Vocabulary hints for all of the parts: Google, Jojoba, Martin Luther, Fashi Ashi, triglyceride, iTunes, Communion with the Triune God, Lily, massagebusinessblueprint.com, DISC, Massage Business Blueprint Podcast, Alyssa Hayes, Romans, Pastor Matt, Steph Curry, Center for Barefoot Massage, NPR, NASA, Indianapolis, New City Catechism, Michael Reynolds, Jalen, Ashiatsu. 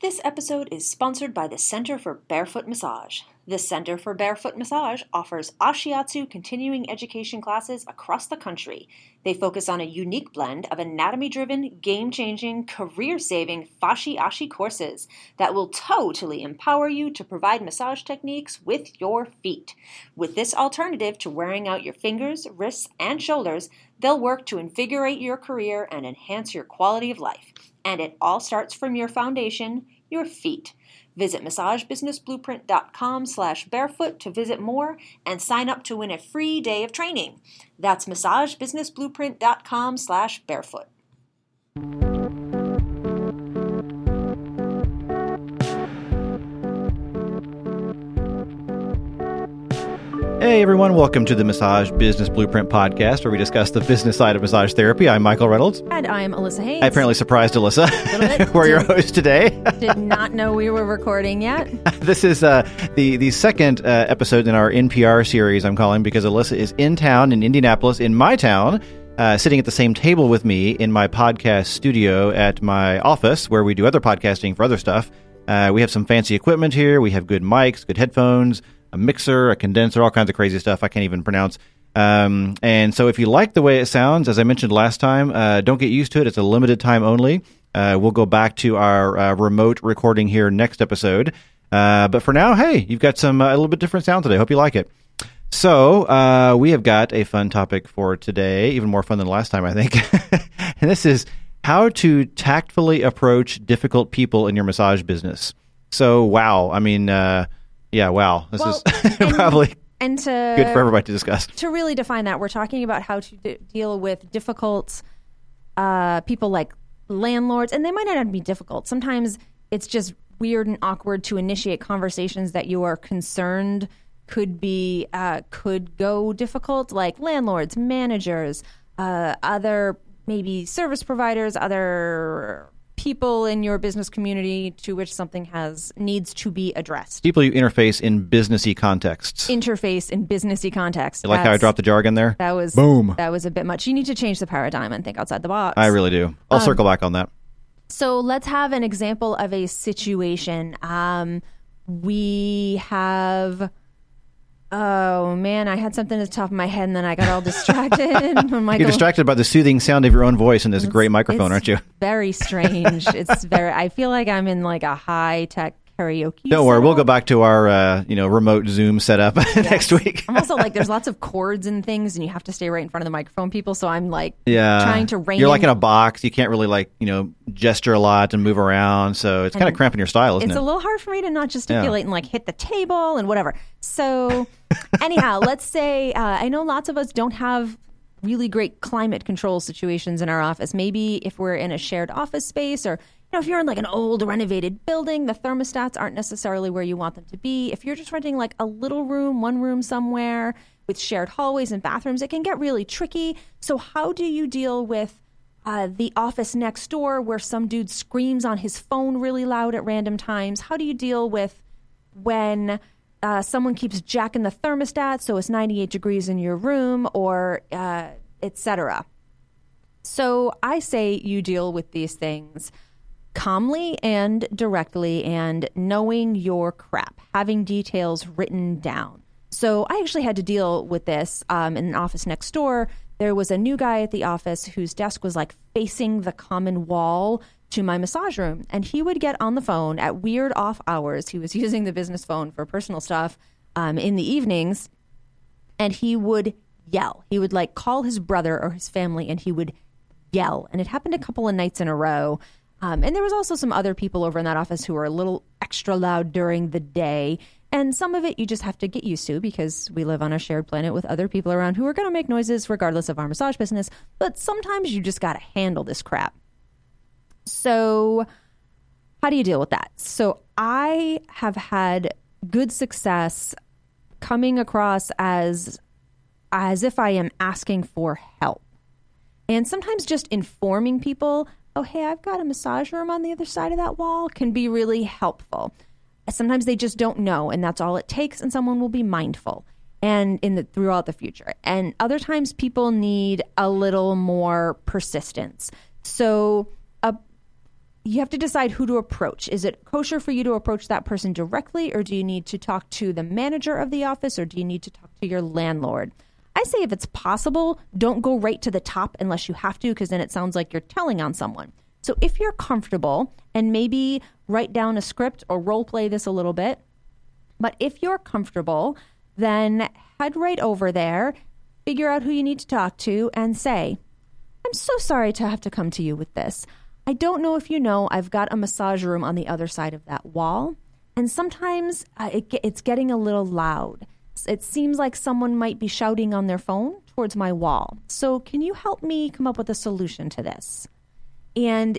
This episode is sponsored by the Center for Barefoot Massage. The Center for Barefoot Massage offers Ashiatsu continuing education classes across the country. They focus on a unique blend of anatomy-driven, game-changing, career-saving Fashi Ashi courses that will totally empower you to provide massage techniques with your feet. With this alternative to wearing out your fingers, wrists, and shoulders, they'll work to invigorate your career and enhance your quality of life. And it all starts from your foundation, your feet. Visit massagebusinessblueprint.com/barefoot to visit more and sign up to win a free day of training. That's massagebusinessblueprint.com/barefoot. Hey everyone, welcome to the Massage Business Blueprint Podcast, where we discuss the business side of massage therapy. I'm Michael Reynolds. And I'm Alyssa Hayes. I apparently surprised Alyssa. We're your hosts today. Did not know we were recording yet. This is the second episode in our NPR series, I'm calling, because Alyssa is in town in Indianapolis, in my town, sitting at the same table with me in my podcast studio at my office, where we do other podcasting for other stuff. We have some fancy equipment here. We have good mics, good headphones, a mixer, a condenser, all kinds of crazy stuff I can't even pronounce. And so if you like the way it sounds, as I mentioned last time, don't get used to it. It's a limited time only. We'll go back to our remote recording here next episode. But for now, hey, you've got some a little bit different sound today. Hope you like it. So we have got a fun topic for today, even more fun than last time, I think. And this is how to tactfully approach difficult people in your massage business. So, wow. I mean, good for everybody to discuss. To really define that, we're talking about how to deal with difficult people like landlords, and they might not have to be difficult. Sometimes it's just weird and awkward to initiate conversations that you are concerned could go difficult, like landlords, managers, other maybe service providers, other people in your business community to which something needs to be addressed. People you interface in businessy contexts. You like how I dropped the jargon there? That was boom. That was a bit much. You need to change the paradigm and think outside the box. I really do. I'll circle back on that. So let's have an example of a situation. We have. Oh, man, I had something at the top of my head, and then I got all distracted. You're distracted by the soothing sound of your own voice in this great microphone, aren't you? Very strange. I feel like I'm in like a high-tech karaoke. Don't worry, we'll go back to our remote Zoom setup next week. I'm also like, there's lots of cords and things, and you have to stay right in front of the microphone, people. So I'm like, trying to rein. You're like in a box. You can't really gesture a lot and move around. So it's kind of cramping your style, isn't it? It's a little hard for me to not gesticulate and like hit the table and whatever. So anyhow, let's say I know lots of us don't have really great climate control situations in our office. Maybe if we're in a shared office space, or if you're in like an old renovated building, the thermostats aren't necessarily where you want them to be. If you're just renting like a little room, one room somewhere with shared hallways and bathrooms, it can get really tricky. So how do you deal with the office next door where some dude screams on his phone really loud at random times? How do you deal with when someone keeps jacking the thermostat so it's 98 degrees in your room, or et cetera? So I say you deal with these things calmly and directly, and knowing your crap, having details written down. So I actually had to deal with this in an office next door. There was a new guy at the office whose desk was like facing the common wall to my massage room, and he would get on the phone at weird off hours. He was using the business phone for personal stuff in the evenings, and he would yell. He would like call his brother or his family, and he would yell. And it happened a couple of nights in a row. And there was also some other people over in that office who were a little extra loud during the day. And some of it you just have to get used to, because we live on a shared planet with other people around who are going to make noises regardless of our massage business. But sometimes you just got to handle this crap. So how do you deal with that? So I have had good success coming across as if I am asking for help. And sometimes just informing people, oh, hey, I've got a massage room on the other side of that wall, can be really helpful. Sometimes they just don't know, and that's all it takes, and someone will be mindful and throughout the future. And other times people need a little more persistence. So you have to decide who to approach. Is it kosher for you to approach that person directly, or do you need to talk to the manager of the office, or do you need to talk to your landlord? I say if it's possible, don't go right to the top unless you have to, because then it sounds like you're telling on someone. So if you're comfortable, and maybe write down a script or role play this a little bit, but if you're comfortable, then head right over there, figure out who you need to talk to, and say, I'm so sorry to have to come to you with this. I don't know if you know, I've got a massage room on the other side of that wall, and sometimes it's getting a little loud. It seems like someone might be shouting on their phone towards my wall. So can you help me come up with a solution to this? And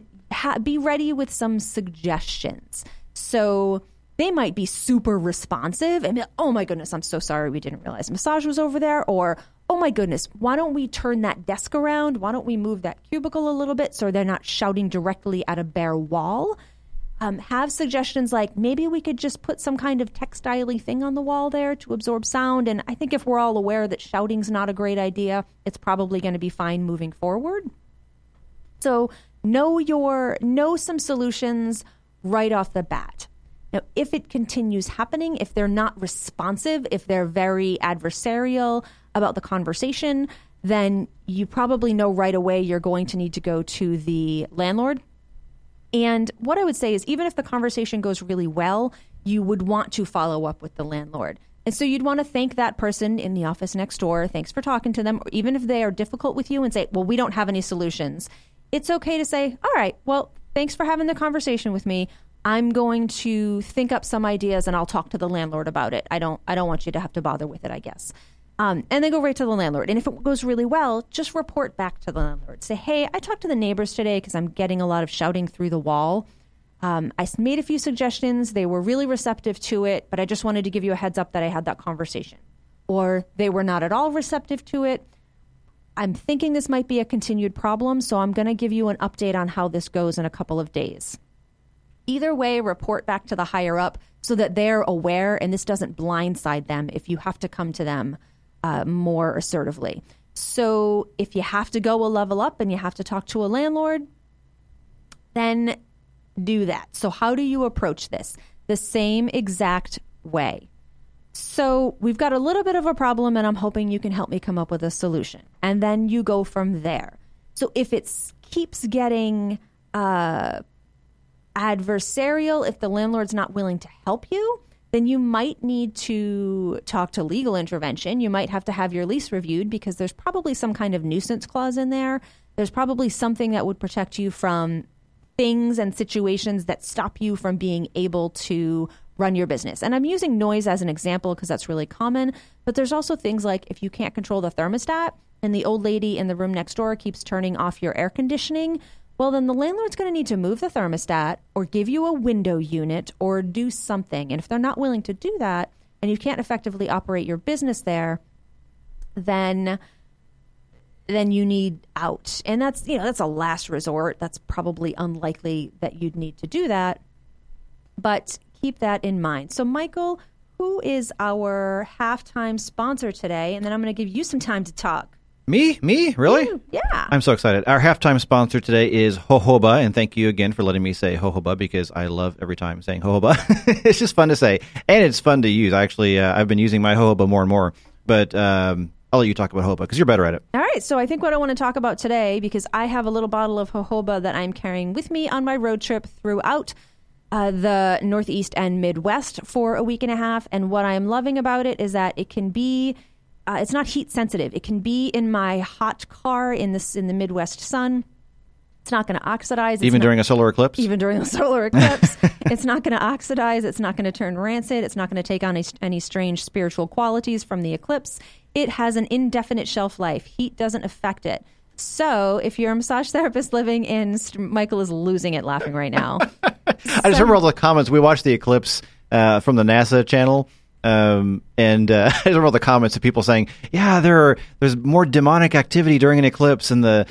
be ready with some suggestions. So they might be super responsive and be like, oh my goodness, I'm so sorry, we didn't realize massage was over there. Or, oh my goodness, why don't we turn that desk around? Why don't we move that cubicle a little bit so they're not shouting directly at a bare wall? Have suggestions like, maybe we could just put some kind of textile-y thing on the wall there to absorb sound. And I think if we're all aware that shouting's not a great idea, it's probably going to be fine moving forward. So know some solutions right off the bat. Now, if it continues happening, if they're not responsive, if they're very adversarial about the conversation, then you probably know right away you're going to need to go to the landlord. And what I would say is, even if the conversation goes really well, you would want to follow up with the landlord. And so you'd want to thank that person in the office next door. Thanks for talking to them. Or even if they are difficult with you and say, well, we don't have any solutions, it's okay to say, all right, well, thanks for having the conversation with me. I'm going to think up some ideas and I'll talk to the landlord about it. I don't want you to have to bother with it, I guess. And then go right to the landlord. And if it goes really well, just report back to the landlord. Say, hey, I talked to the neighbors today because I'm getting a lot of shouting through the wall. I made a few suggestions. They were really receptive to it, but I just wanted to give you a heads up that I had that conversation. Or they were not at all receptive to it. I'm thinking this might be a continued problem, so I'm going to give you an update on how this goes in a couple of days. Either way, report back to the higher up so that they're aware and this doesn't blindside them if you have to come to them more assertively. So if you have to go a level up and you have to talk to a landlord, then do that. So how do you approach this? The same exact way. So we've got a little bit of a problem and I'm hoping you can help me come up with a solution. And then you go from there. So if it keeps getting adversarial, if the landlord's not willing to help you, then you might need to talk to legal intervention. You might have to have your lease reviewed because there's probably some kind of nuisance clause in there. There's probably something that would protect you from things and situations that stop you from being able to run your business. And I'm using noise as an example because that's really common. But there's also things like if you can't control the thermostat and the old lady in the room next door keeps turning off your air conditioning, well, then the landlord's going to need to move the thermostat or give you a window unit or do something. And if they're not willing to do that and you can't effectively operate your business there, then you need out. And that's, that's a last resort. That's probably unlikely that you'd need to do that. But keep that in mind. So, Michael, who is our halftime sponsor today? And then I'm going to give you some time to talk. Me? Really? Yeah. I'm so excited. Our halftime sponsor today is Jojoba, and thank you again for letting me say Jojoba because I love every time saying Jojoba. It's just fun to say, and it's fun to use. Actually, I've been using my Jojoba more and more, but I'll let you talk about Jojoba because you're better at it. All right. So I think what I want to talk about today, because I have a little bottle of Jojoba that I'm carrying with me on my road trip throughout the Northeast and Midwest for a week and a half, and what I'm loving about it is that it can be it's not heat sensitive. It can be in my hot car in the Midwest sun. It's not going to oxidize. Even during a solar eclipse. It's not going to oxidize. It's not going to turn rancid. It's not going to take on any strange spiritual qualities from the eclipse. It has an indefinite shelf life. Heat doesn't affect it. So if you're a massage therapist living in... Michael is losing it laughing right now. I just remember all the comments. We watched the eclipse from the NASA channel. I just remember all the comments of people saying, yeah, there's more demonic activity during an eclipse and the,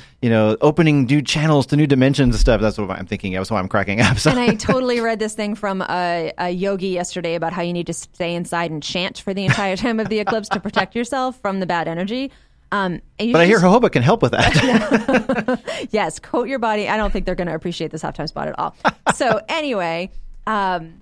opening new channels to new dimensions and stuff. That's what I'm thinking. That's why I'm cracking up. So. And I totally read this thing from a yogi yesterday about how you need to stay inside and chant for the entire time of the eclipse to protect yourself from the bad energy. But I hear jojoba can help with that. Yes, coat your body. I don't think they're going to appreciate the soft time spot at all. So anyway, many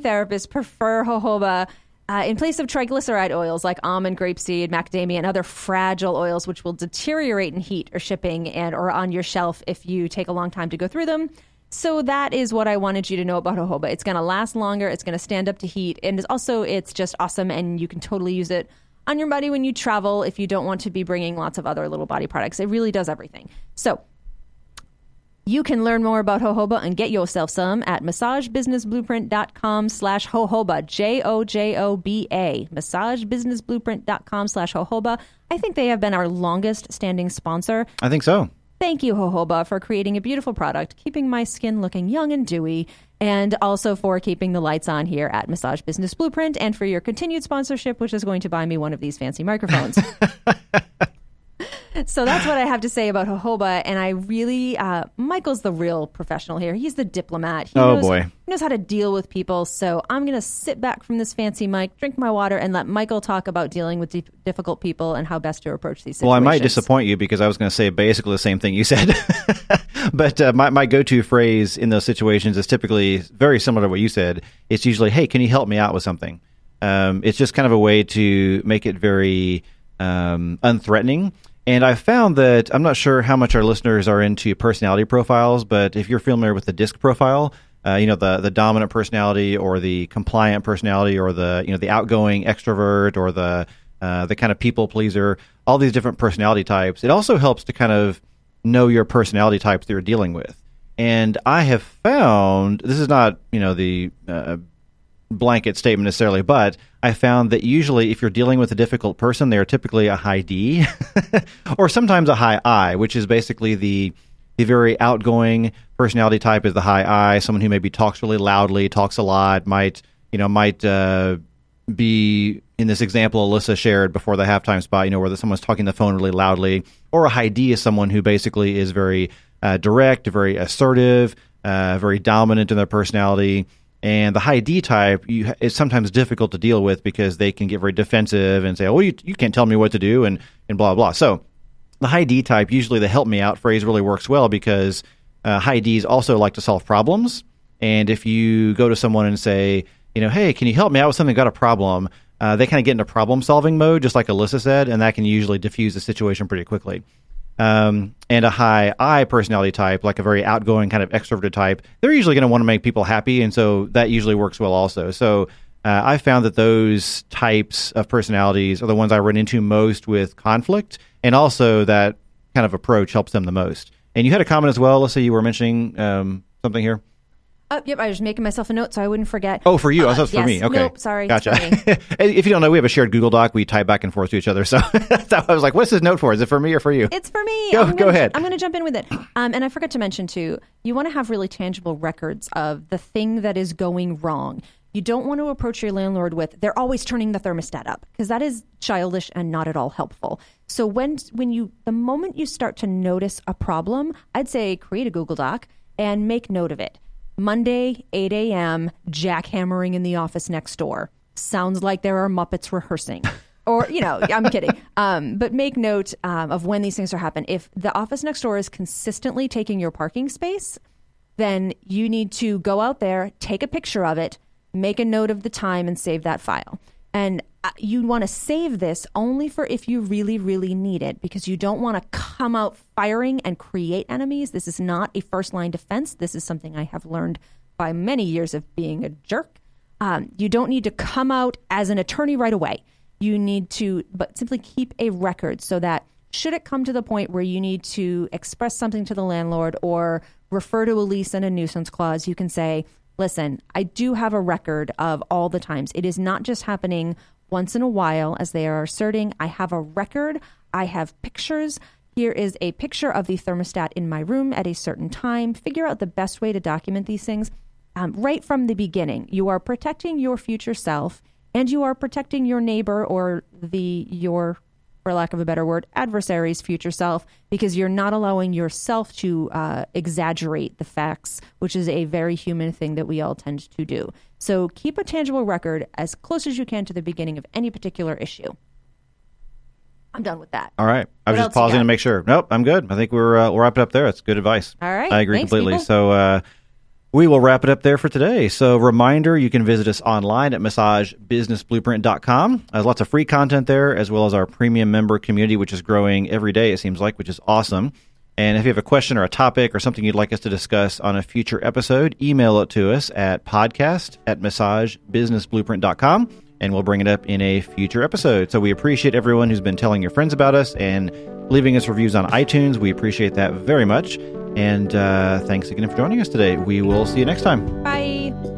therapists prefer jojoba in place of triglyceride oils like almond, grapeseed, macadamia, and other fragile oils, which will deteriorate in heat or shipping and or on your shelf if you take a long time to go through them. So that is what I wanted you to know about jojoba. It's going to last longer. It's going to stand up to heat. And also, it's just awesome, and you can totally use it on your body when you travel if you don't want to be bringing lots of other little body products. It really does everything. So you can learn more about jojoba and get yourself some at massagebusinessblueprint.com/jojoba, Jojoba, massagebusinessblueprint.com/jojoba. I think they have been our longest standing sponsor. I think so. Thank you, jojoba, for creating a beautiful product, keeping my skin looking young and dewy, and also for keeping the lights on here at Massage Business Blueprint, and for your continued sponsorship, which is going to buy me one of these fancy microphones. So that's what I have to say about jojoba, and I really, Michael's the real professional here. He's the diplomat. He knows how to deal with people, so I'm going to sit back from this fancy mic, drink my water, and let Michael talk about dealing with difficult people and how best to approach these situations. Well, I might disappoint you because I was going to say basically the same thing you said, but my go-to phrase in those situations is typically very similar to what you said. It's usually, hey, can you help me out with something? It's just kind of a way to make it very unthreatening. And I found that, I'm not sure how much our listeners are into personality profiles, but if you're familiar with the DISC profile, the dominant personality or the compliant personality or the outgoing extrovert or the kind of people pleaser, all these different personality types, it also helps to kind of know your personality types that you're dealing with. And I have found, this is not, the blanket statement necessarily, but I found that usually if you're dealing with a difficult person, they are typically a high D or sometimes a high I, which is basically the very outgoing personality type is the high I, someone who maybe talks really loudly, talks a lot, might be, in this example Alyssa shared before the halftime spot, where someone's talking on the phone really loudly. Or a high D is someone who basically is very direct, very assertive, very dominant in their personality. And the high D type is sometimes difficult to deal with because they can get very defensive and say, oh, you can't tell me what to do and blah, blah. So the high D type, usually the help me out phrase really works well because high Ds also like to solve problems. And if you go to someone and say, hey, can you help me out with something? Got a problem. They kind of get into problem solving mode, just like Alyssa said, and that can usually diffuse the situation pretty quickly. And a high I personality type, like a very outgoing kind of extroverted type, they're usually going to want to make people happy. And so that usually works well also. So I found that those types of personalities are the ones I run into most with conflict. And also that kind of approach helps them the most. And you had a comment as well. Let's say you were mentioning something here. Oh, yep. I was making myself a note so I wouldn't forget. Oh, for you. I thought it was for me. Okay. Nope, sorry. Gotcha. If you don't know, we have a shared Google Doc. We type back and forth to each other. So I was like, what's this note for? Is it for me or for you? It's for me. Go ahead. I'm going to jump in with it. And I forgot to mention, too, you want to have really tangible records of the thing that is going wrong. You don't want to approach your landlord with, they're always turning the thermostat up, because that is childish and not at all helpful. So the moment you start to notice a problem, I'd say create a Google Doc and make note of it. Monday, 8 a.m., jackhammering in the office next door. Sounds like there are Muppets rehearsing. Or, I'm kidding. But make note of when these things are happening. If the office next door is consistently taking your parking space, then you need to go out there, take a picture of it, make a note of the time, and save that file. And you want to save this only for if you really, really need it, because you don't want to come out firing and create enemies. This is not a first-line defense. This is something I have learned by many years of being a jerk. You don't need to come out as an attorney right away. You need to simply keep a record so that should it come to the point where you need to express something to the landlord or refer to a lease and a nuisance clause, you can say, listen, I do have a record of all the times. It is not just happening once in a while, as they are asserting. I have a record. I have pictures. Here is a picture of the thermostat in my room at a certain time. Figure out the best way to document these things right from the beginning. You are protecting your future self, and you are protecting your neighbor or your, for lack of a better word, adversary's future self, because you're not allowing yourself to exaggerate the facts, which is a very human thing that we all tend to do. So keep a tangible record as close as you can to the beginning of any particular issue. I'm done with that. All right. I was just pausing to make sure. Nope, I'm good. I think we'll wrap it up there. That's good advice. All right. I agree completely. People. So we will wrap it up there for today. So reminder, you can visit us online at massagebusinessblueprint.com. There's lots of free content there, as well as our premium member community, which is growing every day, it seems like, which is awesome. And if you have a question or a topic or something you'd like us to discuss on a future episode, email it to us at podcast@massagebusinessblueprint.com. And we'll bring it up in a future episode. So we appreciate everyone who's been telling your friends about us and leaving us reviews on iTunes. We appreciate that very much. And thanks again for joining us today. We will see you next time. Bye.